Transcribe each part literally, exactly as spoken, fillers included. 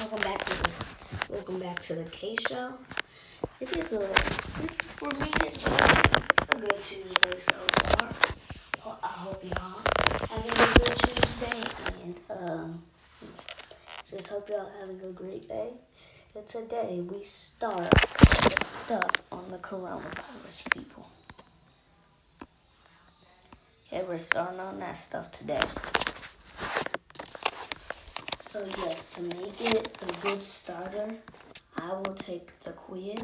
Welcome back to this. Welcome back to the K Show. It is a six for me. It's a good Tuesday so far. I hope y'all having a good Tuesday, and um, just hope y'all having a great day. And today we start with stuff on the coronavirus, people. Okay, we're starting on that stuff today. So yes, to make it a good starter, I will take the quiz,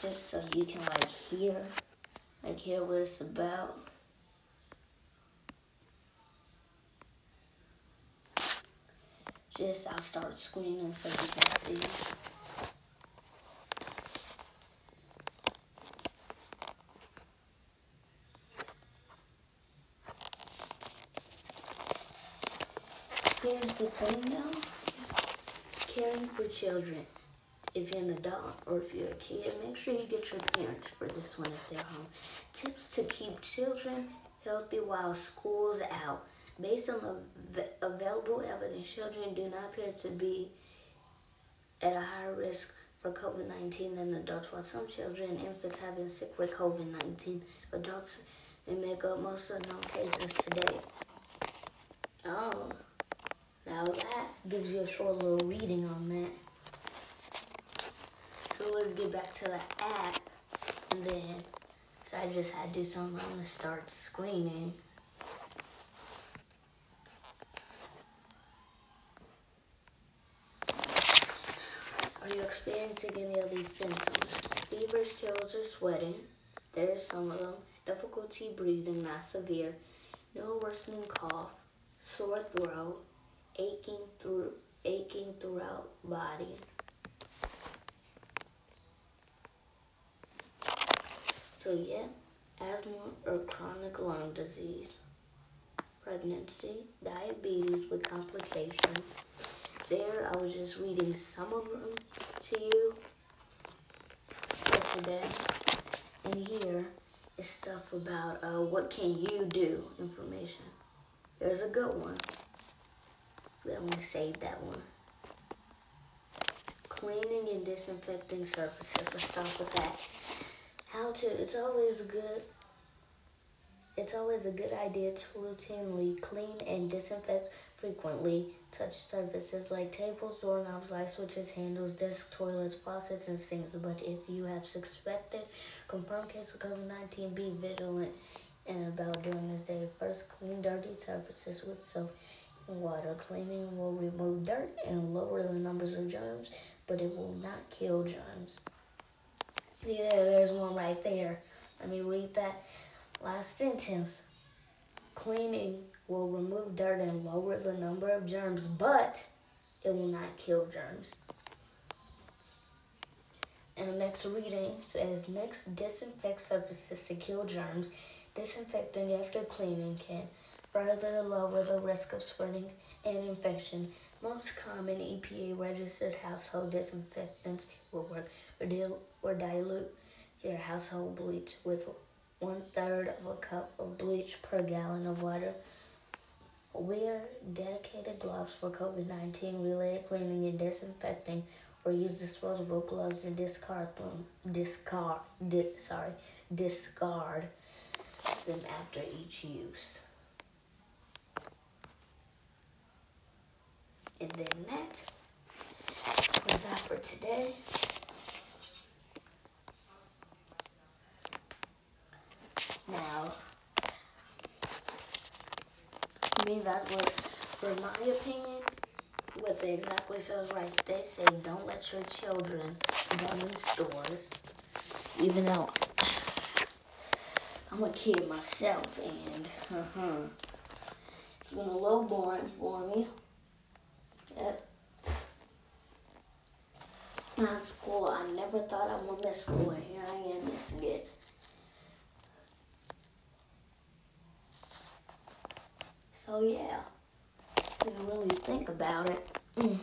just so you can like hear, like hear what it's about. Just, I'll start screening so you can see. Here's the thing though, caring for children. If you're an adult or if you're a kid, make sure you get your parents for this one if they're home. Tips to keep children healthy while school's out. Based on the av- available evidence, children do not appear to be at a higher risk for COVID nineteen than adults. While some children and infants have been sick with COVID nineteen, adults may make up most of the known cases today. Oh. Now that gives you a short little reading on that. So let's get back to the app. And then, so I just had to do something. I'm going to start screening. Are you experiencing any of these symptoms? Fevers, chills, or sweating. There's some of them. Difficulty breathing, not severe. No worsening cough. Sore throat. Aching through, aching throughout body. So yeah, asthma or chronic lung disease, pregnancy, diabetes with complications. There, I was just reading some of them to you for today. And here is stuff about uh, what can you do information. There's a good one. I'm going to save that one. Cleaning and disinfecting surfaces. Let's start with that. How to, it's always good, it's always a good idea to routinely clean and disinfect frequently touched surfaces like tables, doorknobs, light switches, handles, desks, toilets, faucets, and sinks. But if you have suspected confirmed case of COVID nineteen, be vigilant and about during this day. First, clean dirty surfaces with soap. Water cleaning will remove dirt and lower the numbers of germs, but it will not kill germs. Yeah, there's one right there. Let me read that last sentence. Cleaning will remove dirt and lower the number of germs, but it will not kill germs. And the next reading says, next, disinfect surfaces to kill germs. Disinfecting after cleaning can further lower the risk of spreading and infection. Most common E P A-registered household disinfectants will work, or, dil- or dilute your household bleach with one-third of a cup of bleach per gallon of water. Wear dedicated gloves for COVID nineteen related cleaning and disinfecting, or use disposable gloves and discard them. Discard, di- sorry, discard them after each use. And then that was that for today. Now, I mean, that was, for my opinion, what they exactly says right. Stay safe. Don't let your children run in stores. Even though I'm a kid myself, and uh-huh, it's been a little boring for me. Not school. I never thought I would miss school, and here I am missing it. So yeah, you can really think about it. Mm.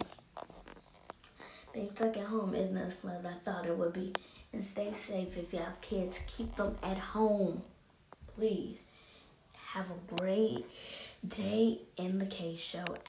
Being stuck at home isn't as fun as I thought it would be. And stay safe if you have kids. Keep them at home, please. Have a great day in the K Show.